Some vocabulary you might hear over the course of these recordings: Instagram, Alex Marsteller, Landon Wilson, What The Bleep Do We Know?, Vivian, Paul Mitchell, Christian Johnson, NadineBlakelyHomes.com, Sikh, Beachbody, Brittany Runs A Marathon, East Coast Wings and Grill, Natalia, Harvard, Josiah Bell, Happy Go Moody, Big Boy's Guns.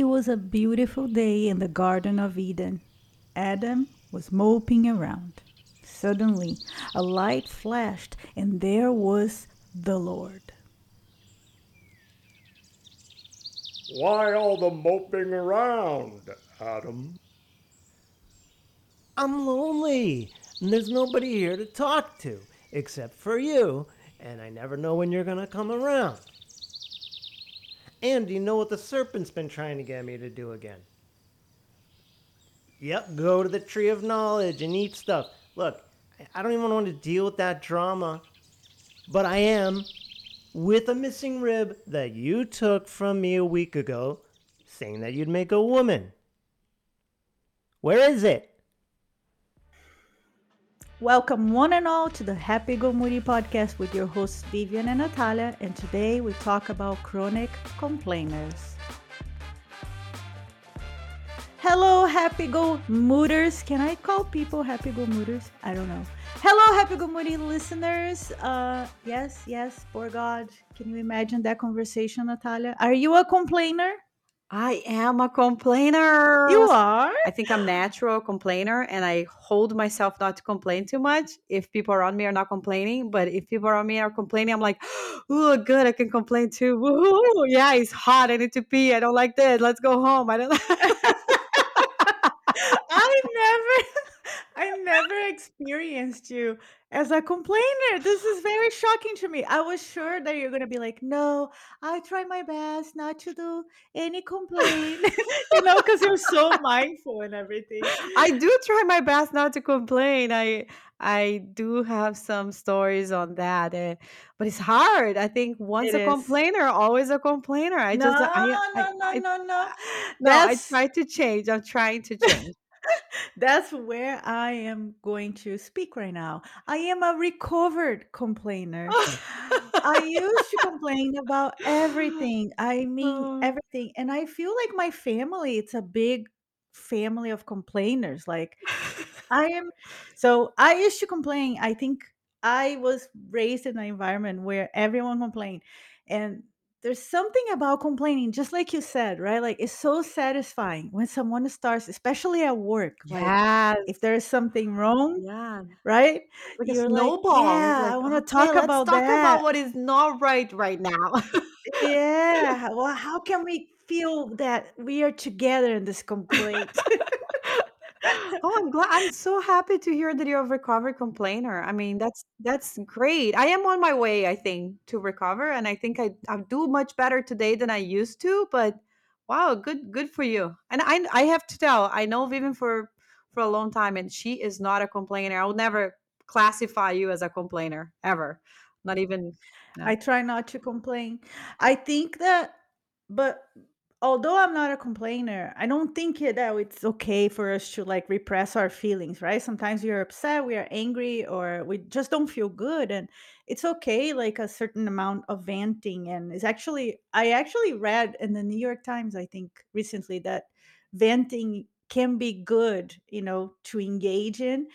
It was a beautiful day in the Garden of Eden. Adam was moping around. Suddenly, a light flashed, and there was the Lord. Why all the moping around, Adam? I'm lonely, and there's nobody here to talk to, except for you, and I never know when you're going to come around. And do you know what the serpent's been trying to get me to do again? Yep, go to the tree of knowledge and eat stuff. Look, I don't even want to deal with that drama, but I am, with a missing rib that you took from me a week ago, saying that you'd make a woman. Where is it? Welcome one and all to the Happy Go Moody podcast with your hosts Vivian and Natalia, and today we talk about chronic complainers. Hello, happy-go-mooders. Can I call people happy-go-mooders? I don't know. Hello, happy-go-moody listeners. Yes, poor God. Can you imagine that conversation, Natalia? Are you a complainer? I am a complainer. You are? I think I'm natural complainer, and I hold myself not to complain too much if people around me are not complaining. But if people around me are complaining, I'm like, oh, good, I can complain too. Woohoo! Yeah, it's hot. I need to pee. I don't like this. Let's go home. I don't like I never experienced you as a complainer. This is very shocking to me. I was sure that you're going to be like, no, I try my best not to do any complaint, because you're so mindful and everything. I do try my best not to complain. I do have some stories on that, but it's hard. I think once a complainer, always a complainer. No. I try to change. I'm trying to change. That's where I am going to speak right now. I am a recovered complainer. I used to complain about everything. I mean, everything. And I feel like my family, it's a big family of complainers. Like I used to complain. I think I was raised in an environment where everyone complained. And there's something about complaining, just like you said, right? Like, it's so satisfying when someone starts, especially at work. Yeah. Like, if there is something wrong, yeah, right? Like you're a snowball. Like, yeah, like, I want to talk about that. Let's talk about what is not right now. Yeah. Well, how can we feel that we are together in this complaint? Oh, I'm glad. I'm so happy to hear that you're a recovered complainer. I mean, that's great. I am on my way, I think, to recover. And I think I do much better today than I used to. But wow, good for you. And I have to tell, I know Vivian for a long time, and she is not a complainer. I will never classify you as a complainer, ever. Not even. No. I try not to complain. I think that, but although I'm not a complainer, I don't think that it's okay for us to like repress our feelings, right? Sometimes we are upset, we are angry, or we just don't feel good. And it's okay, like a certain amount of venting. And it's actually, I actually read in the New York Times, I think recently, that venting can be good, to engage in.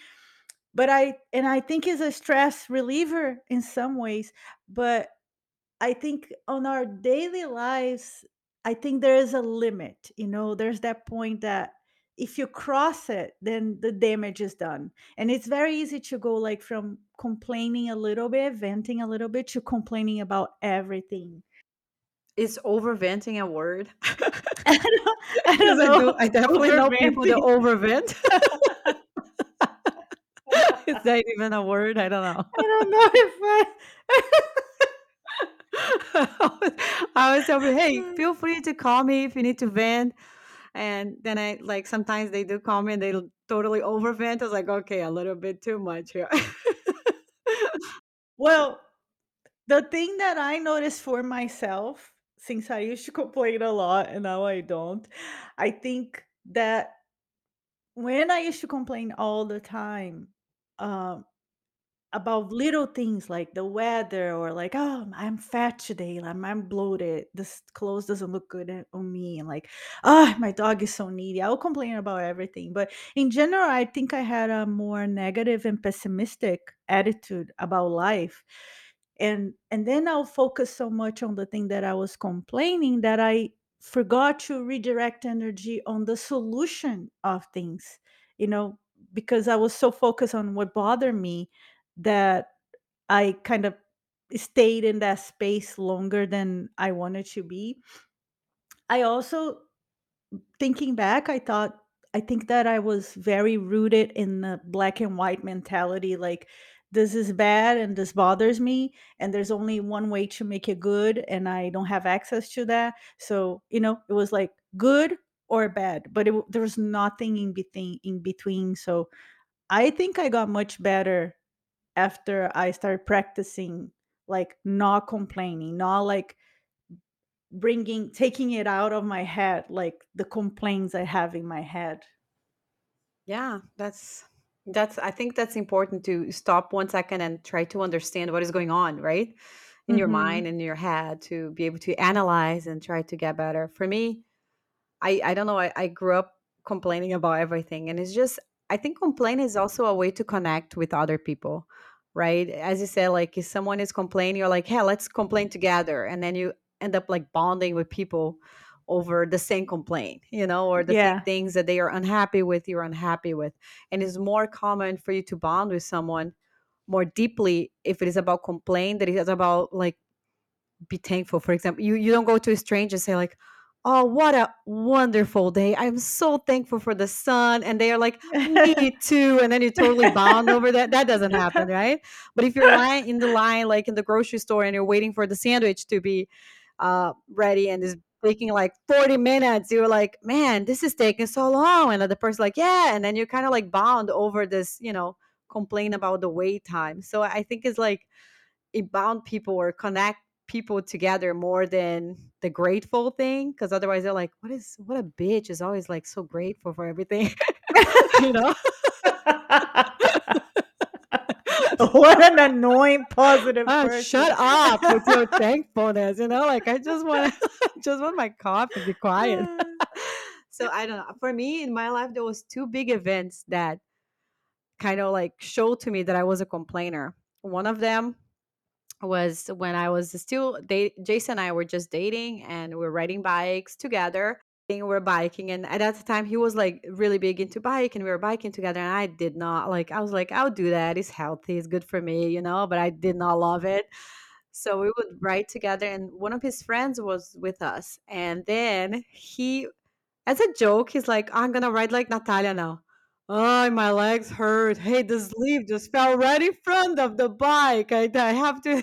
But I think it's a stress reliever in some ways. But I think on our daily lives, I think there is a limit, there's that point that if you cross it, then the damage is done. And it's very easy to go like from complaining a little bit, venting a little bit, to complaining about everything. Is over-venting a word? I don't know. I definitely know people that over-vent. Is that even a word? I don't know. I don't know if I... I was telling, hey, feel free to call me if you need to vent. And then I like sometimes they do call me and they totally over vent. I was like, okay, a little bit too much here. Well, the thing that I noticed for myself, since I used to complain a lot and now I don't, I think that when I used to complain all the time, about little things like the weather, or like, oh, I'm fat today, like, I'm bloated, this clothes doesn't look good on me, and like, oh, my dog is so needy. I'll complain about everything. But in general, I think I had a more negative and pessimistic attitude about life. And then I'll focus so much on the thing that I was complaining that I forgot to redirect energy on the solution of things, you know, because I was so focused on what bothered me that I kind of stayed in that space longer than I wanted to be. I also, thinking back, I think that I was very rooted in the black and white mentality, like this is bad and this bothers me and there's only one way to make it good and I don't have access to that. So, you know, it was like good or bad, but there was nothing in between. So I think I got much better after I started practicing, like not complaining, not like taking it out of my head, like the complaints I have in my head. Yeah, that's I think that's important to stop 1 second and try to understand what is going on, right? In your mind and your head, to be able to analyze and try to get better. For me, I don't know, I grew up complaining about everything, and it's just, I think complaint is also a way to connect with other people, right? As you said, like if someone is complaining, you're like, hey, let's complain together. And then you end up like bonding with people over the same complaint, you know, or the same things that they are unhappy with, you're unhappy with. And it's more common for you to bond with someone more deeply if it is about complaint, that it is about like be thankful. For example, you don't go to a stranger and say like, oh, what a wonderful day. I'm so thankful for the sun. And they are like, me too. And then you totally bond over that. That doesn't happen, right? But if you're in the line, like in the grocery store, and you're waiting for the sandwich to be ready and is taking like 40 minutes, you're like, man, this is taking so long. And the person's like, yeah. And then you kind of like bond over this, you know, complain about the wait time. So I think it's like it bound people or connect people together more than the grateful thing, because otherwise they're like, what a bitch is always like so grateful for everything. You know? What an annoying positive person. Shut up with your thankfulness, you know, like I just want my coffee to be quiet. So I don't know, for me in my life there was two big events that kind of like showed to me that I was a complainer. One of them was when I was still, Jason and I were just dating and we're riding bikes together. And we're biking, and at that time he was like really big into bike, and we were biking together, and I did not like, I was like, I'll do that, it's healthy, it's good for me, you know, but I did not love it. So we would ride together, and one of his friends was with us, and then he, as a joke, he's like, I'm gonna ride like Natalia now. Oh, my legs hurt. Hey, this leaf just fell right in front of the bike. I have to.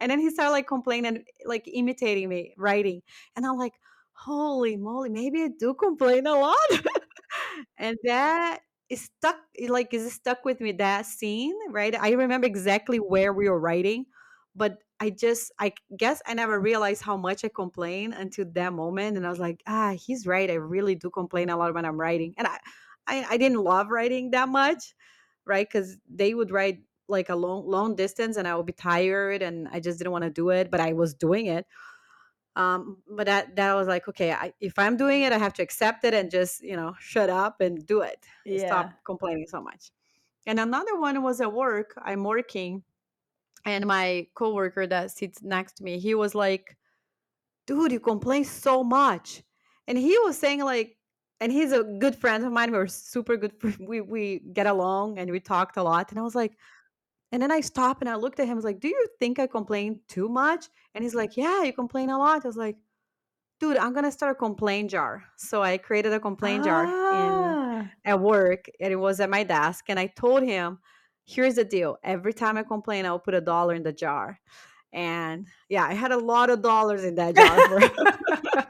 And then he started like complaining, like imitating me riding. And I'm like, holy moly, maybe I do complain a lot. And that is stuck, like is stuck with me, that scene, right? I remember exactly where we were riding, but I guess I never realized how much I complain until that moment. And I was like, he's right. I really do complain a lot when I'm riding. And I didn't love riding that much, right? Because they would ride like a long distance and I would be tired and I just didn't want to do it, but I was doing it. But that was like, okay, if I'm doing it, I have to accept it and just, you know, shut up and do it. Yeah. Stop complaining so much. And another one was at work. I'm working and my coworker that sits next to me, he was like, dude, you complain so much. And he was saying like, and he's a good friend of mine. We were super good. We get along and we talked a lot. And I was like, and then I stopped and I looked at him. I was like, do you think I complain too much? And he's like, yeah, you complain a lot. I was like, dude, I'm going to start a complaint jar. So I created a complaint jar at work, and it was at my desk. And I told him, here's the deal. Every time I complain, I'll put $1 in the jar. And yeah, I had a lot of dollars in that jar.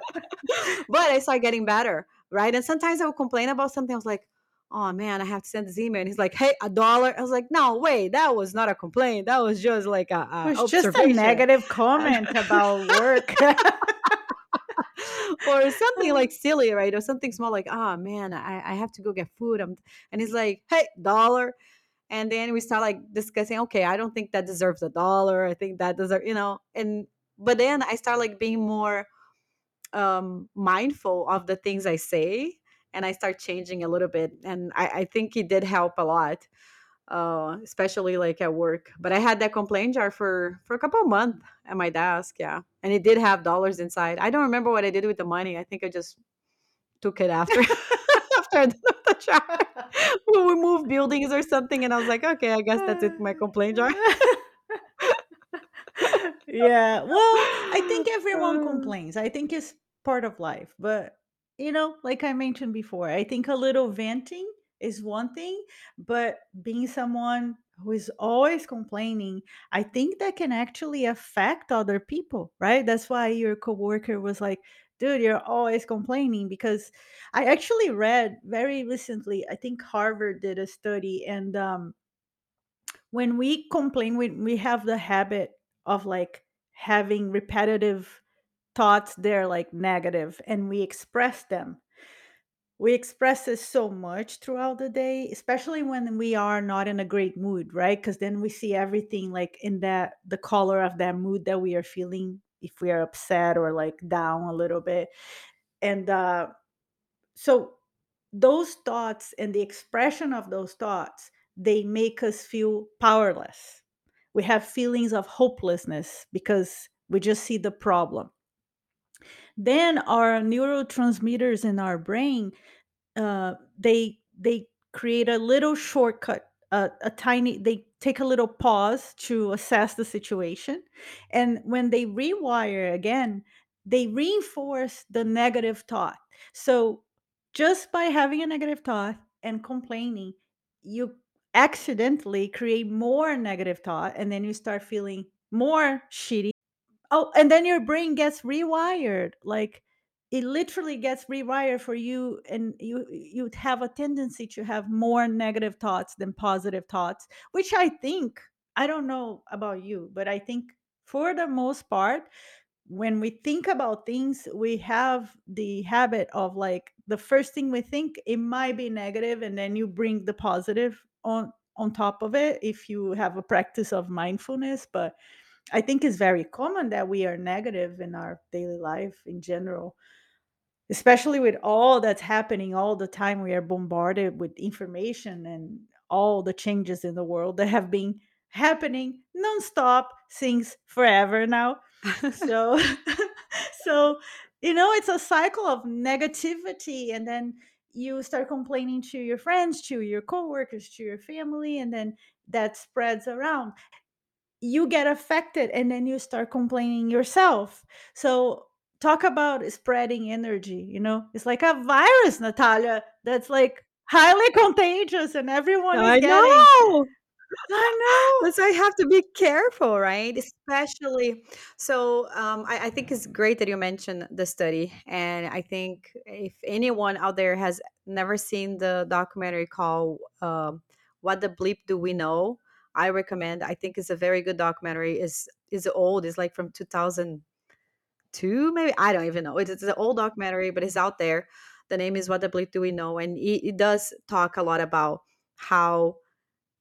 But I started getting better. Right. And sometimes I would complain about something. I was like, oh, man, I have to send this email. And he's like, hey, $1. I was like, no, wait, that was not a complaint. That was just like it was just a negative comment about work. Or something like silly, right? Or something small like, oh, man, I have to go get food. And he's like, hey, $1. And then we start like discussing, okay, I don't think that deserves $1. I think that deserves, you know. But then I start like being more mindful of the things I say, and I start changing a little bit. And I think it did help a lot. especially like at work. But I had that complaint jar for a couple of months at my desk. Yeah. And it did have dollars inside. I don't remember what I did with the money. I think I just took it after after I did the jar. When we moved buildings or something, and I was like, okay, I guess that's it, my complaint jar. Yeah. Well, I think everyone complains. I think it's part of life. But, like I mentioned before, I think a little venting is one thing, but being someone who is always complaining, I think that can actually affect other people, right? That's why your coworker was like, dude, you're always complaining. Because I actually read very recently, I think Harvard did a study, and when we complain, we have the habit of like having repetitive thoughts. They're like negative, and we express them. We express this so much throughout the day, especially when we are not in a great mood, right? Because then we see everything like in that the color of that mood that we are feeling, if we are upset or like down a little bit. And so those thoughts and the expression of those thoughts, they make us feel powerless. We have feelings of hopelessness because we just see the problem. Then our neurotransmitters in our brain, they create a little shortcut, they take a little pause to assess the situation. And when they rewire again, they reinforce the negative thought. So just by having a negative thought and complaining, you accidentally create more negative thought, and then you start feeling more shitty. Oh, and then your brain gets rewired. Like, it literally gets rewired for you, and you have a tendency to have more negative thoughts than positive thoughts, which I think, I don't know about you, but I think for the most part, when we think about things, we have the habit of like the first thing we think, it might be negative, and then you bring the positive on top of it if you have a practice of mindfulness. But I think it's very common that we are negative in our daily life in general, especially with all that's happening all the time. We are bombarded with information and all the changes in the world that have been happening nonstop since forever now. So, it's a cycle of negativity, and then you start complaining to your friends, to your coworkers, to your family, and then that spreads around. You get affected, and then you start complaining yourself. So talk about spreading energy, it's like a virus, Natalia, that's like highly contagious, and everyone is getting. I know. So I have to be careful, right? Especially. So I think it's great that you mentioned the study. And I think if anyone out there has never seen the documentary called What the Bleep Do We Know? I recommend. I think it's a very good documentary. It's old. It's like from 2002, maybe. I don't even know. It's an old documentary, but it's out there. The name is What the Bleep Do We Know? And it does talk a lot about how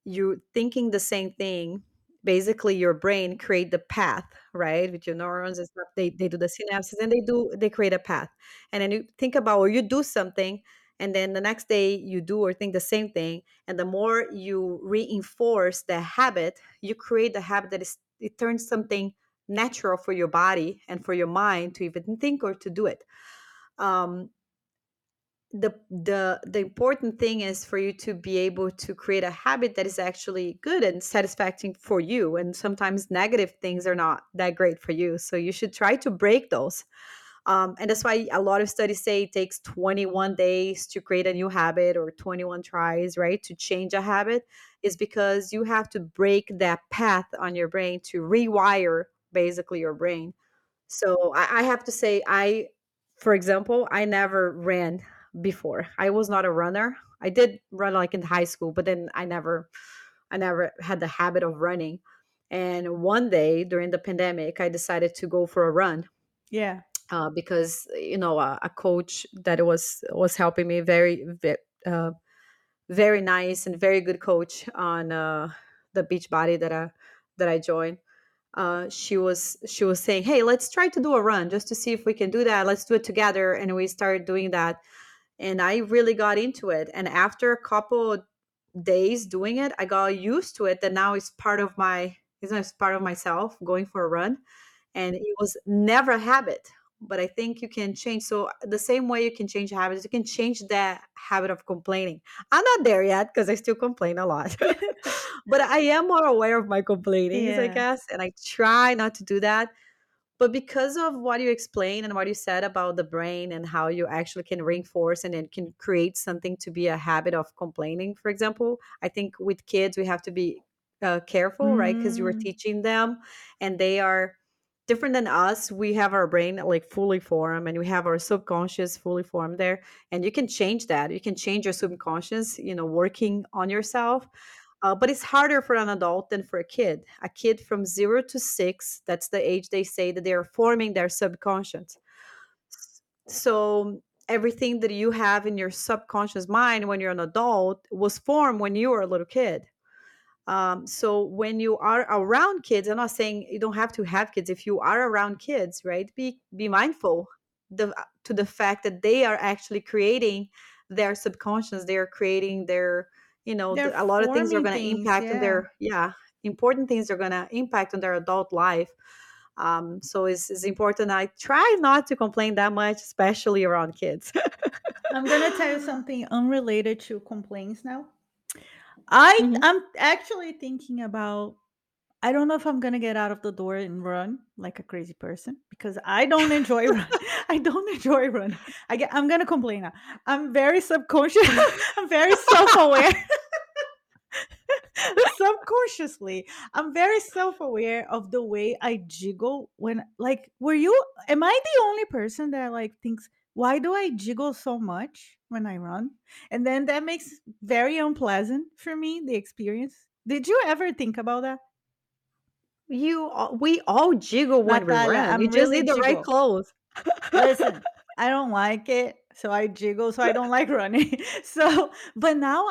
you thinking the same thing, basically your brain create the path, right? With your neurons and stuff, they do the synapses, and they create a path. And then you think about, or you do something, and then the next day you do or think the same thing. And the more you reinforce the habit, you create the habit that it turns something natural for your body and for your mind to even think or to do it. The important thing is for you to be able to create a habit that is actually good and satisfying for you. And sometimes negative things are not that great for you. So you should try to break those. And that's why a lot of studies say it takes 21 days to create a new habit, or 21 tries, right? To change a habit is because you have to break that path on your brain to rewire basically your brain. So I have to say, for example, I never ran before. I was not a runner. I did run like in high school, but then I never had the habit of running. And one day during the pandemic, I decided to go for a run. Yeah. Because a coach that was helping me, very nice and very good coach on the Beachbody that I joined. She was saying, hey, let's try to do a run just to see if we can do that. Let's do it together. And we started doing that. And I really got into it. And after a couple days doing it, I got used to it that now it's part of myself going for a run. And it was never a habit, but I think you can change. So the same way you can change habits, you can change that habit of complaining. I'm not there yet because I still complain a lot, but I am more aware of my complainings, I guess. And I try not to do that. But because of what you explained and what you said about the brain and how you actually can reinforce and then can create something to be a habit of complaining, for example, I think with kids, we have to be careful, right? Because you were teaching them and they are different than us. We have our brain like fully formed and we have our subconscious fully formed there. And you can change that. You can change your subconscious, working on yourself. But it's harder for an adult than for a kid. A kid from 0 to 6, that's the age they say that they are forming their subconscious. So everything that you have in your subconscious mind when you're an adult was formed when you were a little kid. So when you are around kids, I'm not saying you don't have to have kids. If you are around kids, right, be mindful to the fact that they are actually creating their subconscious. They are creating their... a lot of things are going to impact on their, important things are going to impact on their adult life. So it's important. I try not to complain that much, especially around kids. I'm going to tell you something unrelated to complaints now. I'm actually thinking about, I don't know if I'm going to get out of the door and run like a crazy person because I don't enjoy running. I don't enjoy running. I'm going to complain now. I'm very subconscious. I'm very self-aware. Subconsciously, I'm very self-aware of the way I jiggle when, like, am I the only person that like thinks, why do I jiggle so much when I run? And then that makes very unpleasant for me, the experience. Did you ever think about that? We all jiggle when we run. You just really need the right clothes. Listen, I don't like it, so I jiggle. So I don't like running. So, but now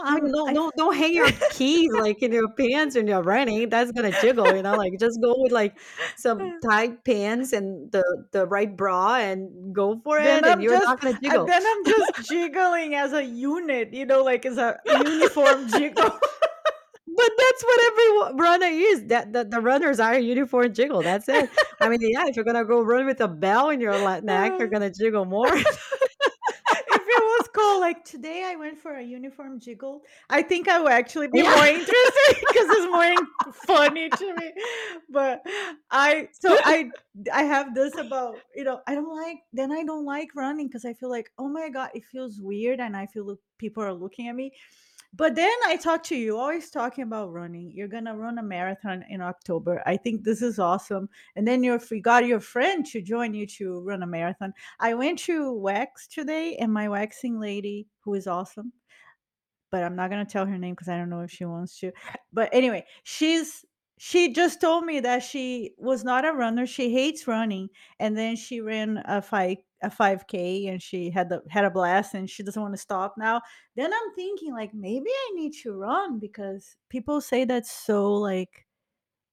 don't hang your keys like in your pants when you're running. That's gonna jiggle. Like just go with like some tight pants and the right bra and go for it. And you're not gonna jiggle. Then I'm just jiggling as a unit. Like as a uniform jiggle. But that's what every runner is. That the runners are uniform jiggle. That's it. I mean, if you're gonna go run with a bell in your neck, you're gonna jiggle more. If it was called like today, I went for a uniform jiggle, I think I would actually be more interested because it's more funny to me. But I have this about I don't like running because I feel like, oh my god, it feels weird and I feel people are looking at me. But then I talk to you, always talking about running. You're going to run a marathon in October. I think this is awesome. And then you got your friend to join you to run a marathon. I went to wax today, and my waxing lady, who is awesome, but I'm not going to tell her name because I don't know if she wants to. But anyway, she just told me that she was not a runner. She hates running. And then she ran a 5K and she had a blast and she doesn't want to stop now. Then I'm thinking like, maybe I need to run because people say that's so like,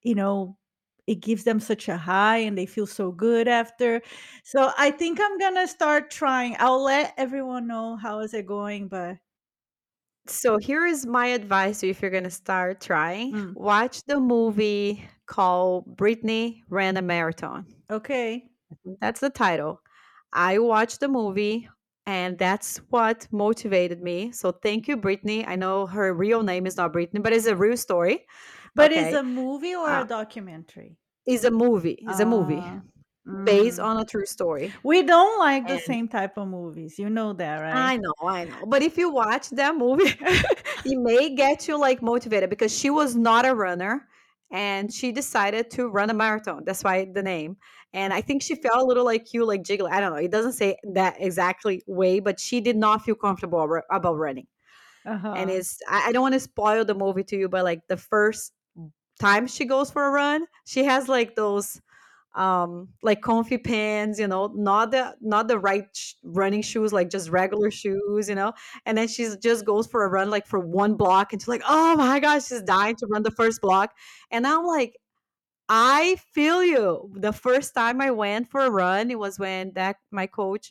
it gives them such a high and they feel so good after. So I think I'm going to start trying. I'll let everyone know how is it going, but. So here is my advice. If you're going to start trying, watch the movie called Brittany Ran a Marathon. Okay. That's the title. I watched the movie and that's what motivated me. So thank you, Brittany. I know her real name is not Brittany, but it's a real story. But it's a movie or a documentary? It's a movie. It's a movie based on a true story. We don't like the same type of movies. You know that, right? I know. But if you watch that movie, it may get you like motivated because she was not a runner and she decided to run a marathon. That's why the name. And I think she felt a little like you, like jiggling. I don't know. It doesn't say that exactly way, but she did not feel comfortable about running. Uh-huh. And I don't want to spoil the movie to you, but like the first time she goes for a run, she has like those like comfy pants, not the right running shoes, like just regular shoes, and then she just goes for a run, like for one block. And she's like, oh my gosh, she's dying to run the first block. And I'm like, I feel you. The first time I went for a run, it was when my coach,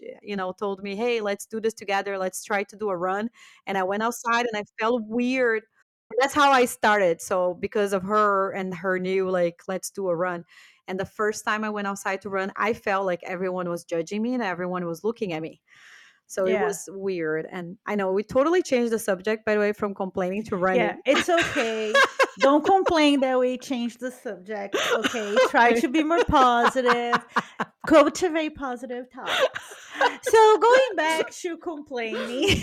told me, hey, let's do this together. Let's try to do a run. And I went outside and I felt weird That's how I started. So because of her and her new, like, let's do a run. And the first time I went outside to run, I felt like everyone was judging me and everyone was looking at me. So it was weird. And I know we totally changed the subject, by the way, from complaining to running. Yeah, it's okay. Don't complain that we changed the subject. Okay, try to be more positive. Cultivate positive thoughts. So going back to complaining.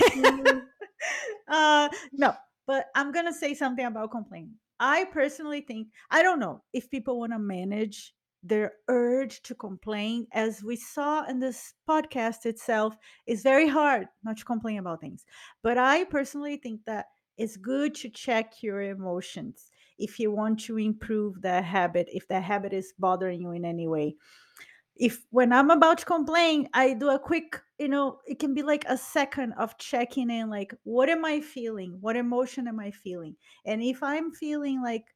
No, but I'm going to say something about complaining. I personally think, I don't know if people want to manage their urge to complain. As we saw in this podcast itself, it's very hard not to complain about things. But I personally think that it's good to check your emotions if you want to improve that habit, if that habit is bothering you in any way. If when I'm about to complain, I do a quick, it can be like a second of checking in, like, what am I feeling? What emotion am I feeling? And if I'm feeling like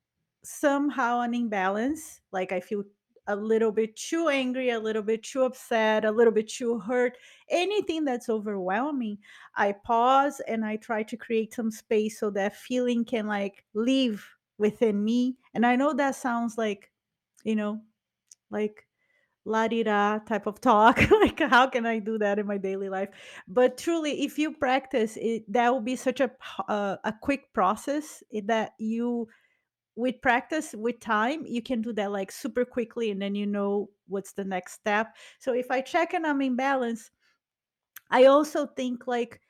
somehow an imbalance, like I feel a little bit too angry, a little bit too upset, a little bit too hurt, anything that's overwhelming, I pause and I try to create some space so that feeling can like live within me. And I know that sounds like, like la-di-da type of talk, like how can I do that in my daily life? But truly, if you practice it, that will be such a quick process that you... With practice, with time, you can do that like super quickly, and then you know what's the next step. So if I check and I'm in balance, I also think like,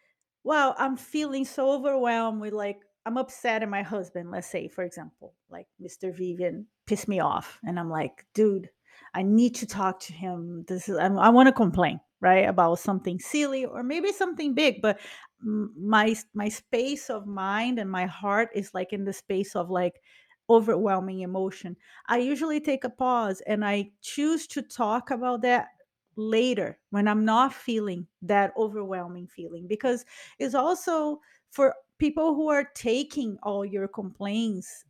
wow, I'm feeling so overwhelmed with like, I'm upset at my husband, let's say, for example, like Mr. Vivian pissed me off. And I'm like, dude, I need to talk to him. I want to complain, right? About something silly or maybe something big, but my space of mind and my heart is like in the space of like, overwhelming emotion. I usually take a pause and I choose to talk about that later when I'm not feeling that overwhelming feeling, because it's also for people who are taking all your complaints,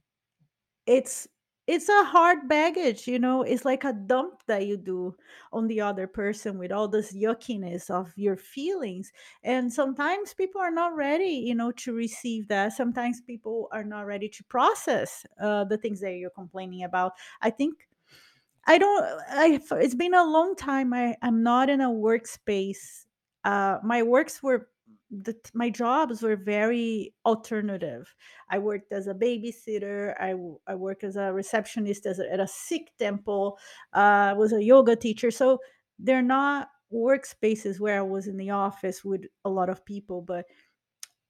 it's a hard baggage, it's like a dump that you do on the other person with all this yuckiness of your feelings. And sometimes people are not ready, to receive that. Sometimes people are not ready to process the things that you're complaining about. It's been a long time. I'm not in a workspace. My jobs were very alternative. I worked as a babysitter. I worked as a receptionist at a Sikh temple. I was a yoga teacher. So they're not workspaces where I was in the office with a lot of people. But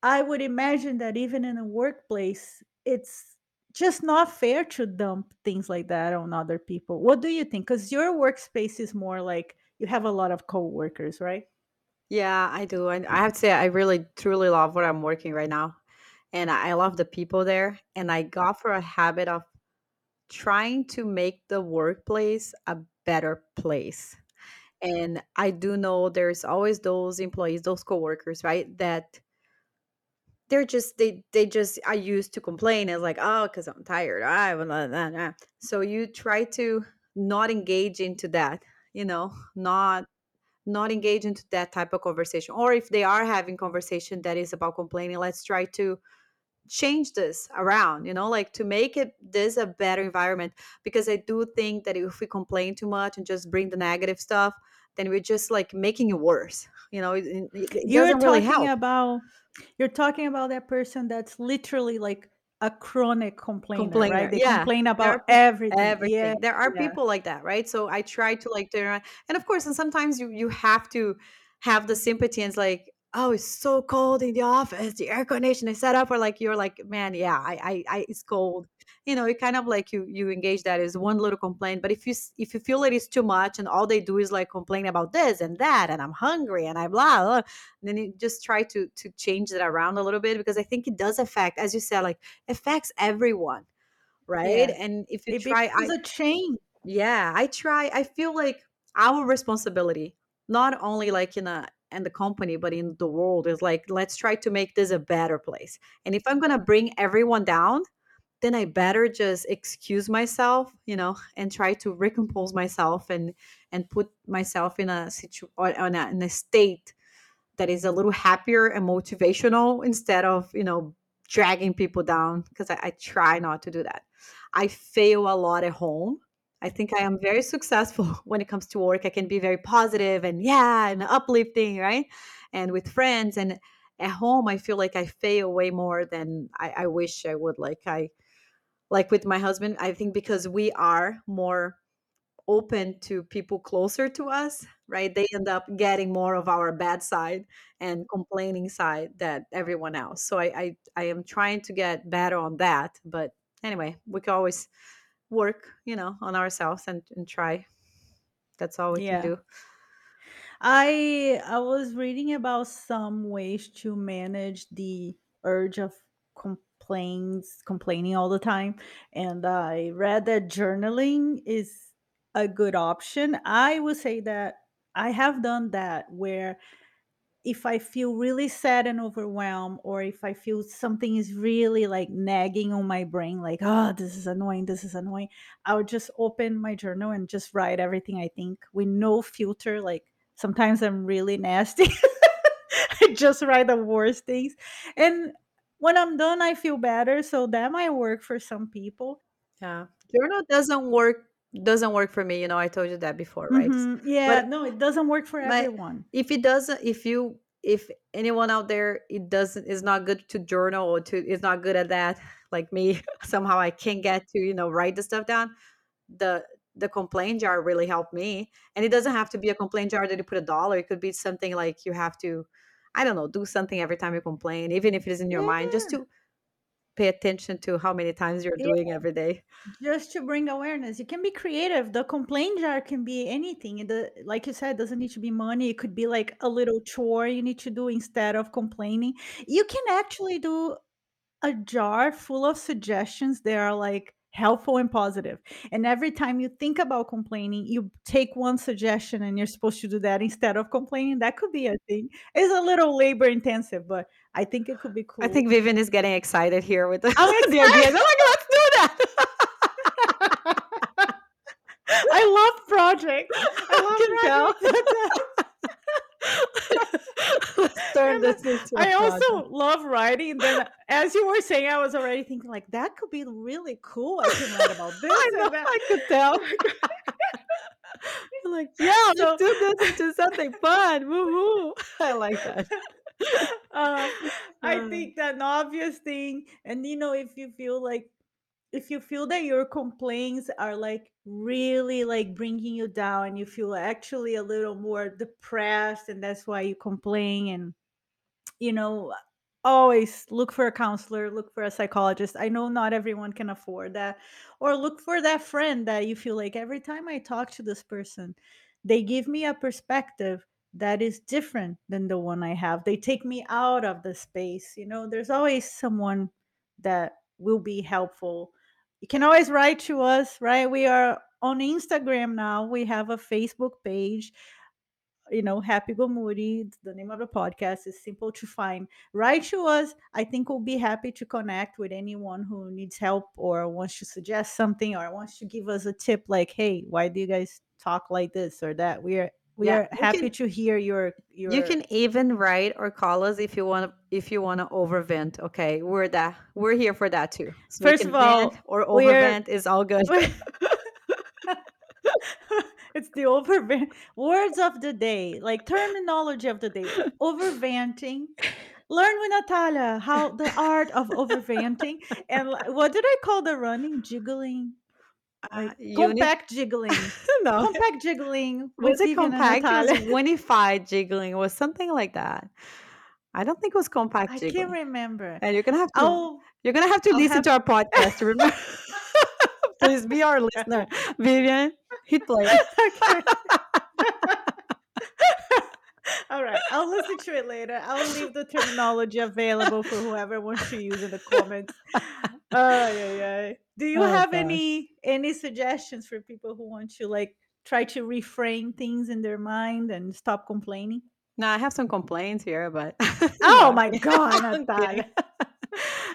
I would imagine that even in a workplace, it's just not fair to dump things like that on other people. What do you think? Because your workspace is more like you have a lot of coworkers, right? Yeah, I do. And I have to say, I really, truly love where I'm working right now. And I love the people there. And I got for a habit of trying to make the workplace a better place. And I do know there's always those employees, those coworkers, right? That they're just, they just, I used to complain as like, oh, because I'm tired. So you try to not engage into that, not engage into that type of conversation. Or if they are having conversation that is about complaining, let's try to change this around, like to make this a better environment. Because I do think that if we complain too much and just bring the negative stuff, then we're just like making it worse. It doesn't really help. You're talking about that person that's literally like a chronic complainer, right? They complain about everything. Yeah. There are people like that, right? So I try to like turn around. And of course, and sometimes you have to have the sympathy and it's like, oh, it's so cold in the office. The air conditioning is set up, or like, you're like, man, yeah, I it's cold. It kind of like you engage that as one little complaint. But if you feel it is too much and all they do is like complain about this and that, and I'm hungry and I blah, blah, then you just try to change it around a little bit, because I think it does affect, as you said, like affects everyone, right? Yeah. And if you try, it's a chain. Yeah, I try. I feel like our responsibility, not only like in the company, but in the world, is like, let's try to make this a better place. And if I'm going to bring everyone down, then I better just excuse myself, and try to recompose myself and put myself in a situation in a state that is a little happier and motivational, instead of, dragging people down, because I try not to do that. I fail a lot at home. I think I am very successful when it comes to work. I can be very positive and uplifting, right? And with friends. And at home, I feel like I fail way more than I wish I would. Like with my husband, I think because we are more open to people closer to us, right? They end up getting more of our bad side and complaining side than everyone else. So I am trying to get better on that. But anyway, we can always work, on ourselves and try. That's all we Yeah. can do. I was reading about some ways to manage the urge of complaining all the time, and I read that journaling is a good option. I would say that I have done that, where if I feel really sad and overwhelmed, or if I feel something is really like nagging on my brain, like, oh, this is annoying, I would just open my journal and just write everything I think with no filter. Like, sometimes I'm really nasty. I just write the worst things. And when I'm done, I feel better. So that might work for some people. Yeah. Journal doesn't work for me. I told you that before, right? Mm-hmm. Yeah, but no, it doesn't work for everyone. If anyone out there, is not good to journal or is not good at that, like me, somehow I can't get to, write the stuff down. The complaint jar really helped me. And it doesn't have to be a complaint jar that you put $1. It could be something like you have to, I don't know, do something every time you complain, even if it is in your mind, just to pay attention to how many times you're doing every day. Just to bring awareness. You can be creative. The complaint jar can be anything. Like you said, it doesn't need to be money. It could be like a little chore you need to do instead of complaining. You can actually do a jar full of suggestions that are like helpful and positive. And every time you think about complaining, you take one suggestion and you're supposed to do that instead of complaining. That could be a thing. It's a little labor intensive, but I think it could be cool. I think Vivian is getting excited here with the ideas. I'm like, let's do that. I love projects. I can tell. I also love writing. Then, as you were saying, I was already thinking like that could be really cool. I can write about this. I know, I could tell. You're like, yeah, so, let's do this into something fun. Woo-hoo. I like that. I think that an obvious thing, and if you feel that your complaints are like really like bringing you down, you feel actually a little more depressed, and that's why you complain, and always look for a counselor, look for a psychologist. I know not everyone can afford that. Or look for that friend that you feel like every time I talk to this person, they give me a perspective that is different than the one I have. They take me out of the space. There's always someone that will be helpful. You can always write to us, right? We are on Instagram now. We have a Facebook page, Happy Go Moody. The name of the podcast is simple to find. Write to us. I think we'll be happy to connect with anyone who needs help or wants to suggest something or wants to give us a tip like, hey, why do you guys talk like this or that? We are happy to hear your. You can even write or call us if you want to overvent. Okay, we're here for that too. So first of all, or overvent is all good. It's the overvent words of the day, like terminology of the day. Overventing. Learn with Natalia how the art of overventing, and what did I call the running jiggling? Compact jiggling. No. Compact jiggling. Was it compact? It was unified jiggling. It was something like that. I don't think it was compact jiggling. I can't remember. And you're gonna have to listen to our podcast. Remember? Please be our listener. Vivian, hit play. Okay. All right, I'll listen to it later. I'll leave the terminology available for whoever wants to use in the comments. Do you have any suggestions for people who want to like try to reframe things in their mind and stop complaining? No, I have some complaints here, but oh my god, Natalia.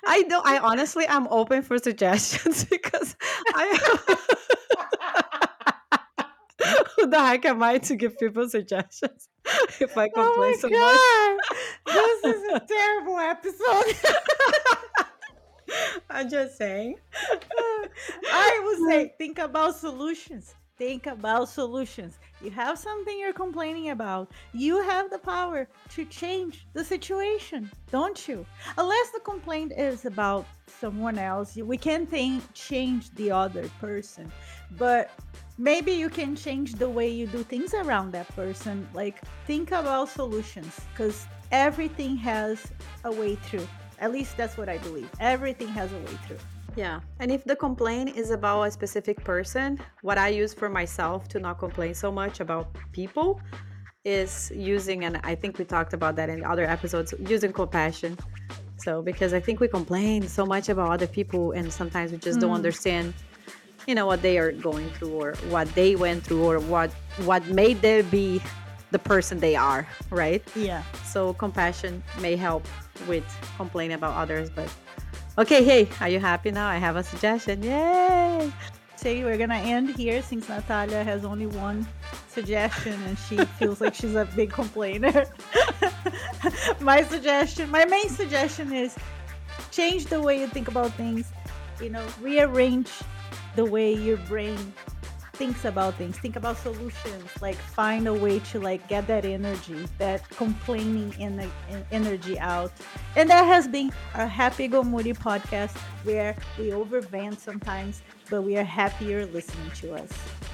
I honestly, I'm open for suggestions because I. Who the heck am I to give people suggestions if I complain so much? This is a terrible episode. I'm just saying. I would say think about solutions. Think about solutions. You have something you're complaining about. You have the power to change the situation, don't you? Unless the complaint is about someone else, we can't change the other person. But maybe you can change the way you do things around that person. Like, think about solutions, because everything has a way through. At least that's what I believe. Everything has a way through. Yeah. And if the complaint is about a specific person, what I use for myself to not complain so much about people is using, and I think we talked about that in other episodes, using compassion. So, because I think we complain so much about other people and sometimes we just don't understand, you know, what they are going through or what they went through or what made them be the person they are, right? Yeah. So compassion may help with complaining about others, but okay, hey, are you happy now? I have a suggestion. Yay! So we're gonna end here since Natalia has only one suggestion and she feels like she's a big complainer. My main suggestion is change the way you think about things. You know, rearrange the way your brain thinks about things. Think about solutions. Like, find a way to like get that energy, that complaining energy out. And that has been our Happy Go Moody podcast, where we overvent sometimes, but we are happier listening to us.